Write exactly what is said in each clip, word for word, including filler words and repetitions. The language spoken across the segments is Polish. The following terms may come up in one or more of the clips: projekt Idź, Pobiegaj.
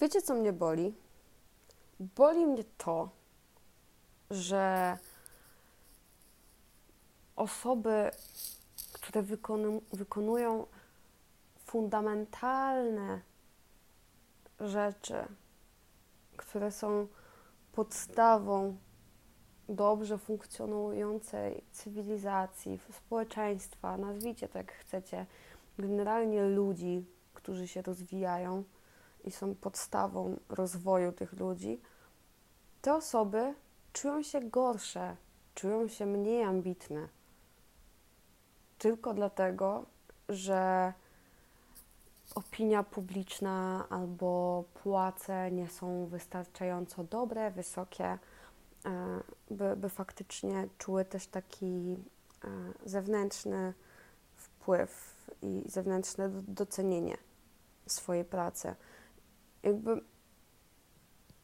Wiecie, co mnie boli? Boli mnie to, że osoby, które wykonu, wykonują fundamentalne rzeczy, które są podstawą dobrze funkcjonującej cywilizacji, społeczeństwa, nazwijcie to jak chcecie, generalnie ludzi, którzy się rozwijają i są podstawą rozwoju tych ludzi, te osoby czują się gorsze, czują się mniej ambitne. Tylko dlatego, że opinia publiczna albo płace nie są wystarczająco dobre, wysokie, by, by faktycznie czuły też taki zewnętrzny wpływ i zewnętrzne docenienie swojej pracy. Jakby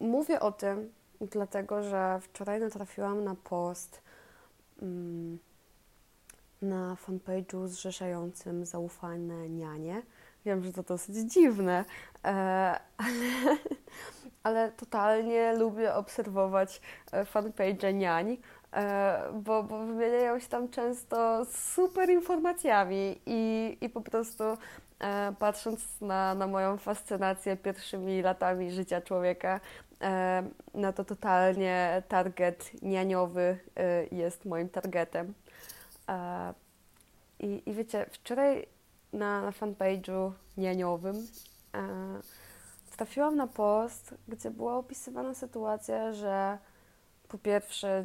mówię o tym, dlatego że wczoraj natrafiłam na post mm, na fanpage'u zrzeszającym zaufane nianie. Wiem, że to dosyć dziwne, e, ale, ale totalnie lubię obserwować fanpage'e niań, e, bo, bo wymieniają się tam często super informacjami i, i po prostu e, patrząc na, na moją fascynację pierwszymi latami życia człowieka, e, no to totalnie target nianiowy e, jest moim targetem. E, i, I wiecie, wczoraj na, na fanpage'u nianiowym e, trafiłam na post, gdzie była opisywana sytuacja, że po pierwsze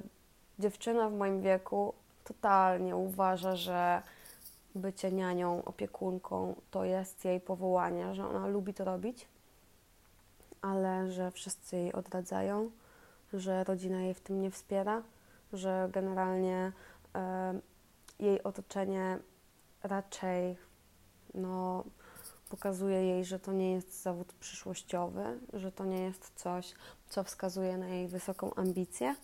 dziewczyna w moim wieku totalnie uważa, że bycie nianią, opiekunką to jest jej powołanie, że ona lubi to robić, ale że wszyscy jej odradzają, że rodzina jej w tym nie wspiera, że generalnie e, jej otoczenie raczej no, pokazuje jej, że to nie jest zawód przyszłościowy, że to nie jest coś, co wskazuje na jej wysoką ambicję.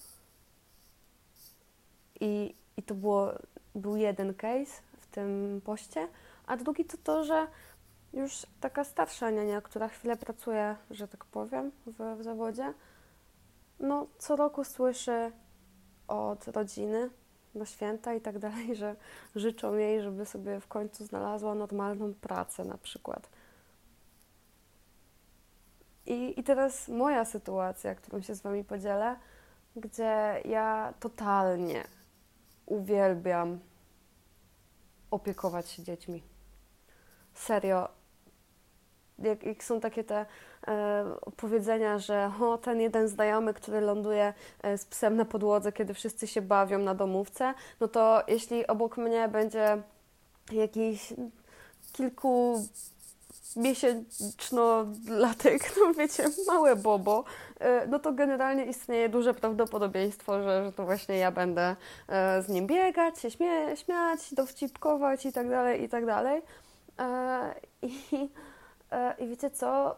I, i to było, był jeden case w tym poście, a drugi to to, że już taka starsza niania, która chwilę pracuje, że tak powiem, w, w zawodzie, no co roku słyszy od rodziny na święta i tak dalej, że życzą jej, żeby sobie w końcu znalazła normalną pracę na przykład. I, i teraz moja sytuacja, którą się z Wami podzielę, gdzie ja totalnie uwielbiam opiekować się dziećmi. Serio. Jak, jak są takie te e, powiedzenia, że o, ten jeden znajomy, który ląduje z psem na podłodze, kiedy wszyscy się bawią na domówce, no to jeśli obok mnie będzie jakiś kilkumiesięczno-latek, no wiecie, małe bobo, e, no to generalnie istnieje duże prawdopodobieństwo, że, że to właśnie ja będę e, z nim biegać, się śmie- śmiać, dowcipkować i tak dalej, i tak dalej. E, i, I wiecie co?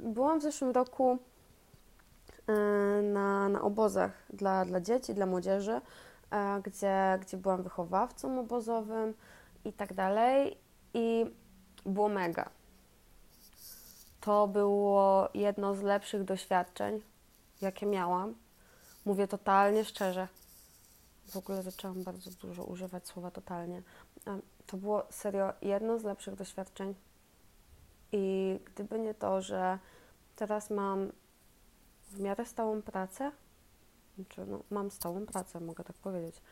Byłam w zeszłym roku na, na obozach dla, dla dzieci, dla młodzieży, gdzie, gdzie byłam wychowawcą obozowym i tak dalej. I było mega. To było jedno z lepszych doświadczeń, jakie miałam. Mówię totalnie szczerze. W ogóle zaczęłam bardzo dużo używać słowa totalnie. To było serio jedno z lepszych doświadczeń. I gdyby nie to, że teraz mam w miarę stałą pracę, znaczy no, mam stałą pracę, mogę tak powiedzieć,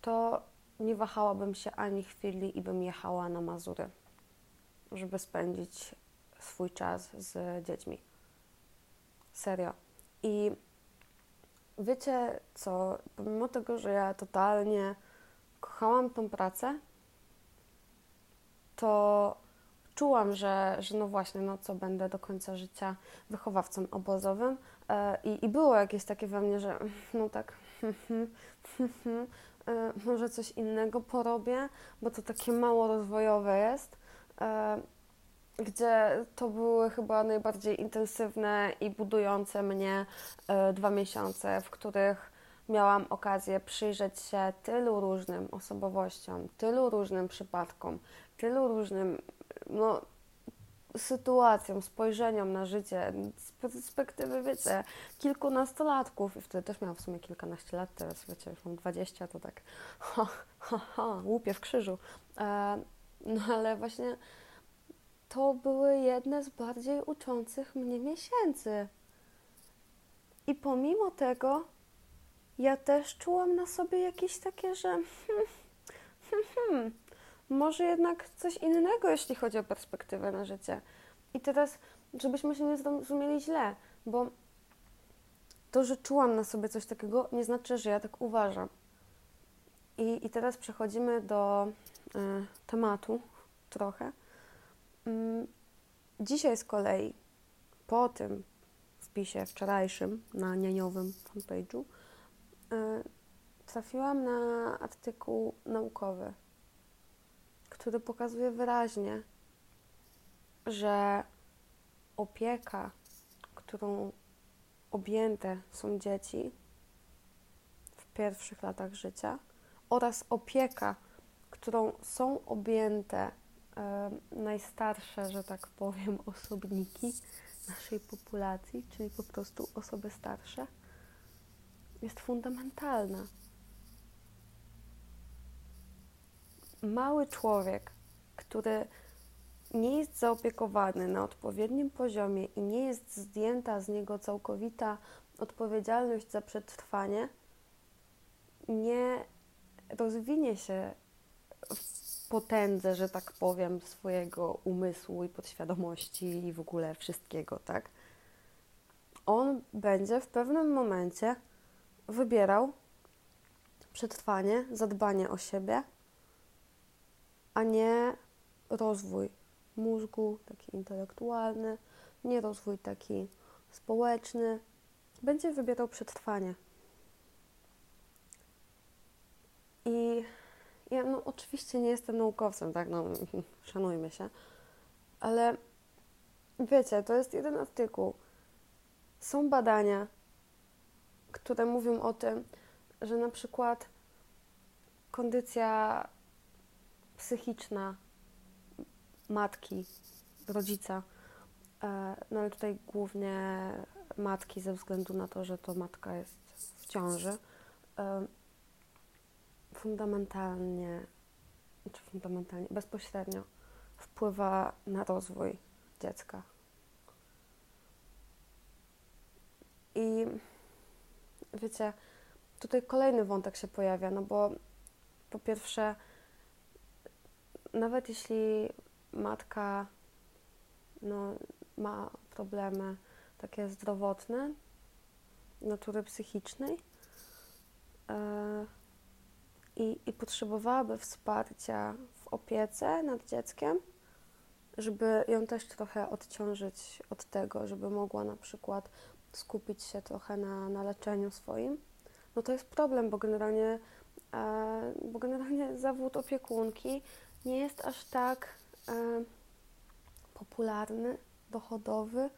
to nie wahałabym się ani chwili i bym jechała na Mazury, żeby spędzić swój czas z dziećmi. Serio. I wiecie co, pomimo tego, że ja totalnie kochałam tą pracę, to czułam, że, że no właśnie, no co, będę do końca życia wychowawcą obozowym e, i, i było jakieś takie we mnie, że no tak, e, może coś innego porobię, bo to takie mało rozwojowe jest, e, gdzie to były chyba najbardziej intensywne i budujące mnie e, dwa miesiące, w których miałam okazję przyjrzeć się tylu różnym osobowościom, tylu różnym przypadkom, tylu różnym no, sytuacjom, spojrzeniom na życie z perspektywy, wiecie, kilkunastolatków. I wtedy też miałam w sumie kilkanaście lat, teraz wiecie, już mam dwadzieścia, to tak ha, ha, ha, łupie w krzyżu. E, no ale właśnie to były jedne z bardziej uczących mnie miesięcy. I pomimo tego ja też czułam na sobie jakieś takie, że hmm, hmm, hmm, może jednak coś innego, jeśli chodzi o perspektywę na życie. I teraz, żebyśmy się nie zrozumieli źle, bo to, że czułam na sobie coś takiego, nie znaczy, że ja tak uważam. I, i teraz przechodzimy do y, tematu trochę. Mm, dzisiaj z kolei, po tym wpisie wczorajszym na nianiowym fanpage'u, y, trafiłam na artykuł naukowy, który pokazuje wyraźnie, że opieka, którą objęte są dzieci w pierwszych latach życia, oraz opieka, którą są objęte y, najstarsze, że tak powiem, osobniki naszej populacji, czyli po prostu osoby starsze, jest fundamentalna. Mały człowiek, który nie jest zaopiekowany na odpowiednim poziomie i nie jest zdjęta z niego całkowita odpowiedzialność za przetrwanie, nie rozwinie się w potędze, że tak powiem, swojego umysłu i podświadomości i w ogóle wszystkiego, tak? On będzie w pewnym momencie wybierał przetrwanie, zadbanie o siebie, a nie rozwój mózgu, taki intelektualny, nie rozwój taki społeczny. Będzie wybierał przetrwanie. I ja no oczywiście nie jestem naukowcem, tak, no szanujmy się, ale wiecie, to jest jeden artykuł. Są badania, które mówią o tym, że na przykład kondycja psychiczna matki, rodzica, no ale tutaj głównie matki ze względu na to, że to matka jest w ciąży, fundamentalnie, czy fundamentalnie, bezpośrednio wpływa na rozwój dziecka. I wiecie, tutaj kolejny wątek się pojawia, no bo po pierwsze, nawet jeśli matka no, ma problemy takie zdrowotne, natury psychicznej yy, i, i potrzebowałaby wsparcia w opiece nad dzieckiem, żeby ją też trochę odciążyć od tego, żeby mogła na przykład skupić się trochę na, na leczeniu swoim, no to jest problem, bo generalnie, yy, bo generalnie zawód opiekunki nie jest aż tak e, popularny, dochodowy,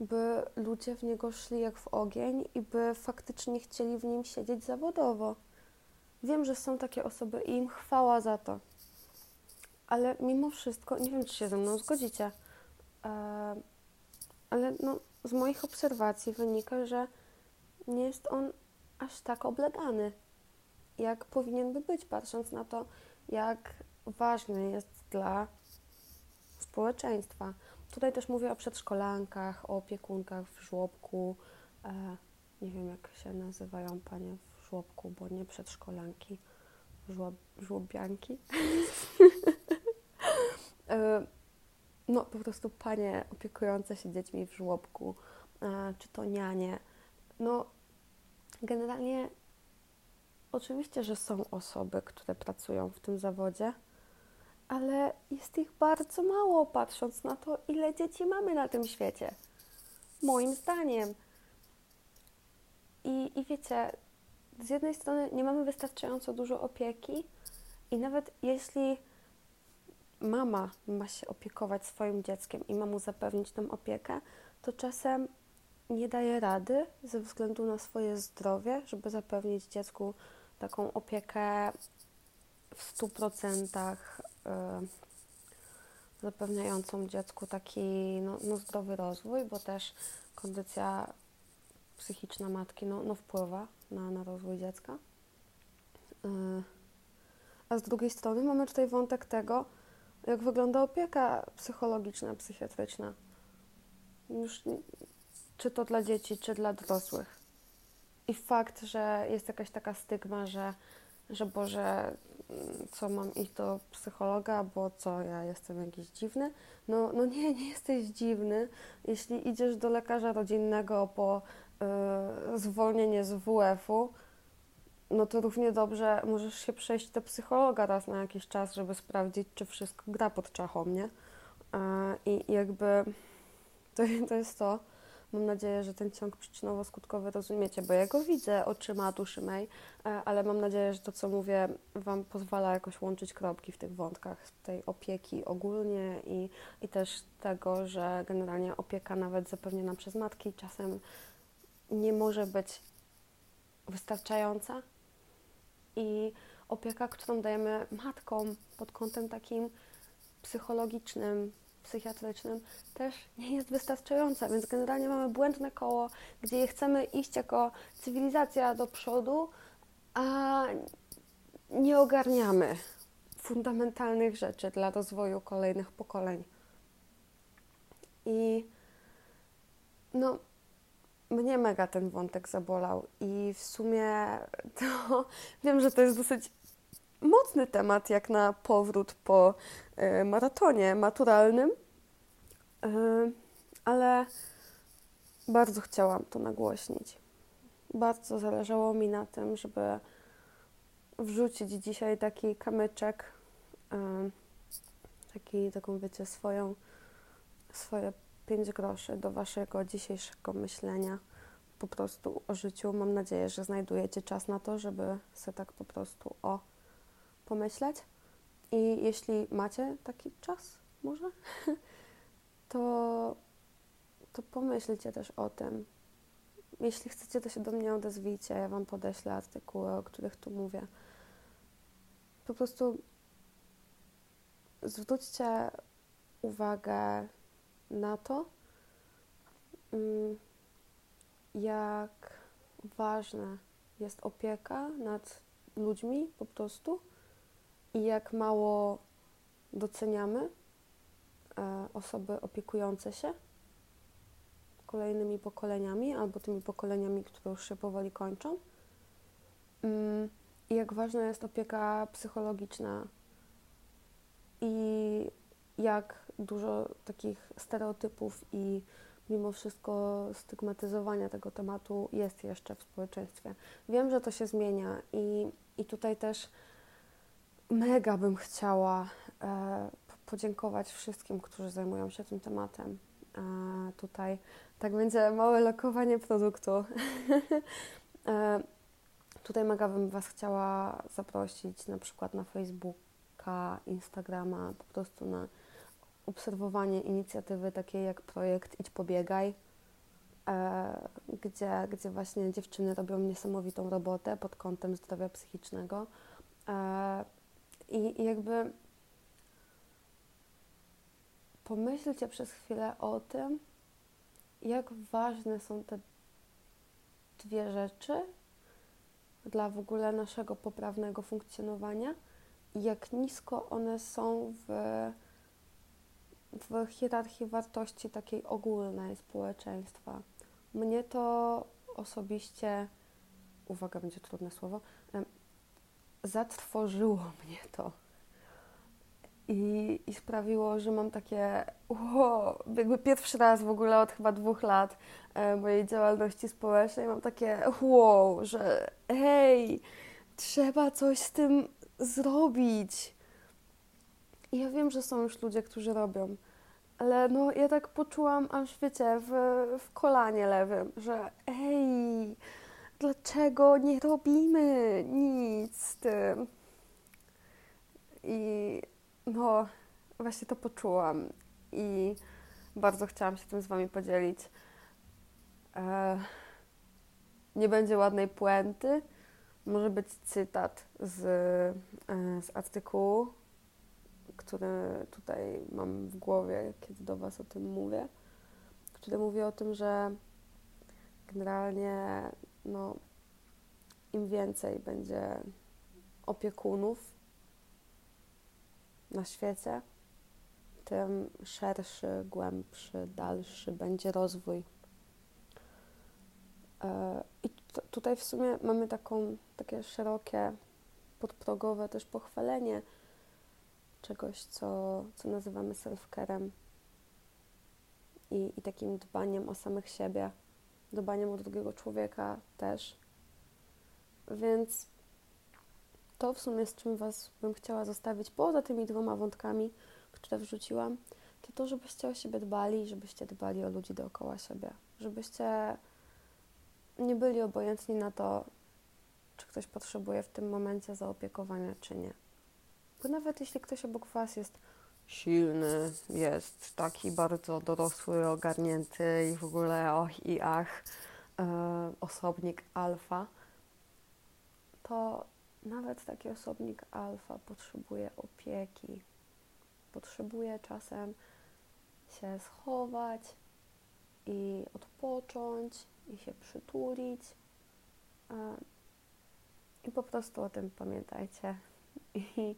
by ludzie w niego szli jak w ogień i by faktycznie chcieli w nim siedzieć zawodowo. Wiem, że są takie osoby i im chwała za to. Ale mimo wszystko, nie wiem, czy się ze mną zgodzicie, e, ale no, z moich obserwacji wynika, że nie jest on aż tak oblegany, jak powinien by być, patrząc na to, jak ważny jest dla społeczeństwa. Tutaj też mówię o przedszkolankach, o opiekunkach w żłobku. E, nie wiem, jak się nazywają panie w żłobku, bo nie przedszkolanki, żłob, żłobianki. e, no, po prostu panie opiekujące się dziećmi w żłobku, e, czy to nianie. No, generalnie oczywiście, że są osoby, które pracują w tym zawodzie, ale jest ich bardzo mało, patrząc na to, ile dzieci mamy na tym świecie. Moim zdaniem. I, i wiecie, z jednej strony nie mamy wystarczająco dużo opieki i nawet jeśli mama ma się opiekować swoim dzieckiem i ma mu zapewnić tę opiekę, to czasem nie daje rady ze względu na swoje zdrowie, żeby zapewnić dziecku taką opiekę w stu procentach zapewniającą dziecku taki no, no zdrowy rozwój, bo też kondycja psychiczna matki no, no wpływa na, na rozwój dziecka. A z drugiej strony mamy tutaj wątek tego, jak wygląda opieka psychologiczna, psychiatryczna. Już nie, czy to dla dzieci, czy dla dorosłych. I fakt, że jest jakaś taka stygma, że, że Boże, co mam iść do psychologa, bo co, ja jestem jakiś dziwny? No, no nie, nie jesteś dziwny. Jeśli idziesz do lekarza rodzinnego po yy, zwolnienie z wu efu, no to równie dobrze możesz się przejść do psychologa raz na jakiś czas, żeby sprawdzić, czy wszystko gra pod czachą, nie? I jakby to, to jest to. Mam nadzieję, że ten ciąg przyczynowo-skutkowy rozumiecie, bo ja go widzę oczyma duszy mej, ale mam nadzieję, że to, co mówię, Wam pozwala jakoś łączyć kropki w tych wątkach, tej opieki ogólnie i, i też tego, że generalnie opieka nawet zapewniona przez matki czasem nie może być wystarczająca. I opieka, którą dajemy matkom pod kątem takim psychologicznym, psychiatrycznym, też nie jest wystarczająca, więc generalnie mamy błędne koło, gdzie chcemy iść jako cywilizacja do przodu, a nie ogarniamy fundamentalnych rzeczy dla rozwoju kolejnych pokoleń. I no, mnie mega ten wątek zabolał i w sumie to wiem, że to jest dosyć mocny temat jak na powrót po y, maratonie maturalnym, y, ale bardzo chciałam to nagłośnić. Bardzo zależało mi na tym, żeby wrzucić dzisiaj taki kamyczek, y, taki, taką wiecie, swoją, swoje pięć groszy do waszego dzisiejszego myślenia po prostu o życiu. Mam nadzieję, że znajdujecie czas na to, żeby sobie tak po prostu o pomyśleć. I jeśli macie taki czas, może, to, to pomyślcie też o tym. Jeśli chcecie, to się do mnie odezwijcie, ja Wam podeślę artykuły, o których tu mówię. Po prostu zwróćcie uwagę na to, jak ważna jest opieka nad ludźmi po prostu i jak mało doceniamy osoby opiekujące się kolejnymi pokoleniami albo tymi pokoleniami, które już się powoli kończą. I jak ważna jest opieka psychologiczna i jak dużo takich stereotypów i mimo wszystko stygmatyzowania tego tematu jest jeszcze w społeczeństwie. Wiem, że to się zmienia i, i tutaj też mega bym chciała e, podziękować wszystkim, którzy zajmują się tym tematem. E, tutaj tak będzie małe lokowanie produktu. e, tutaj mega bym Was chciała zaprosić na przykład na Facebooka, Instagrama, po prostu na obserwowanie inicjatywy takiej jak projekt Idź, Pobiegaj, e, gdzie, gdzie właśnie dziewczyny robią niesamowitą robotę pod kątem zdrowia psychicznego. E, i, I jakby pomyślcie przez chwilę o tym, jak ważne są te dwie rzeczy dla w ogóle naszego poprawnego funkcjonowania i jak nisko one są w w hierarchii wartości takiej ogólnej społeczeństwa. Mnie to osobiście, uwaga, będzie trudne słowo, zatrwożyło mnie to i, i sprawiło, że mam takie wow, jakby pierwszy raz w ogóle od chyba dwóch lat mojej działalności społecznej mam takie wow, że hej, trzeba coś z tym zrobić. I ja wiem, że są już ludzie, którzy robią, ale no ja tak poczułam, aż wiecie, w, w kolanie lewym, że ej, dlaczego nie robimy nic z tym? I no właśnie to poczułam i bardzo chciałam się tym z Wami podzielić. E, nie będzie ładnej puenty, może być cytat z, z artykułu, które tutaj mam w głowie, kiedy do Was o tym mówię, które mówię o tym, że generalnie no, im więcej będzie opiekunów na świecie, tym szerszy, głębszy, dalszy będzie rozwój. I t- tutaj w sumie mamy taką, takie szerokie, podprogowe też pochwalenie czegoś, co, co nazywamy self-carem i, i takim dbaniem o samych siebie, dbaniem o drugiego człowieka też. Więc to w sumie, z czym Was bym chciała zostawić, poza tymi dwoma wątkami, które wrzuciłam, to to, żebyście o siebie dbali, żebyście dbali o ludzi dookoła siebie, żebyście nie byli obojętni na to, czy ktoś potrzebuje w tym momencie zaopiekowania, czy nie. Bo nawet jeśli ktoś obok Was jest silny, jest taki bardzo dorosły, ogarnięty i w ogóle och i ach, yy, osobnik alfa, to nawet taki osobnik alfa potrzebuje opieki. Potrzebuje czasem się schować i odpocząć, i się przytulić. I po prostu o tym pamiętajcie. I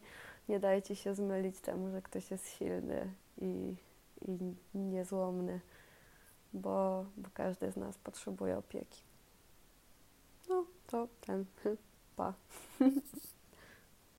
nie dajcie się zmylić temu, że ktoś jest silny i, i niezłomny, bo, bo każdy z nas potrzebuje opieki. No, to ten. Pa.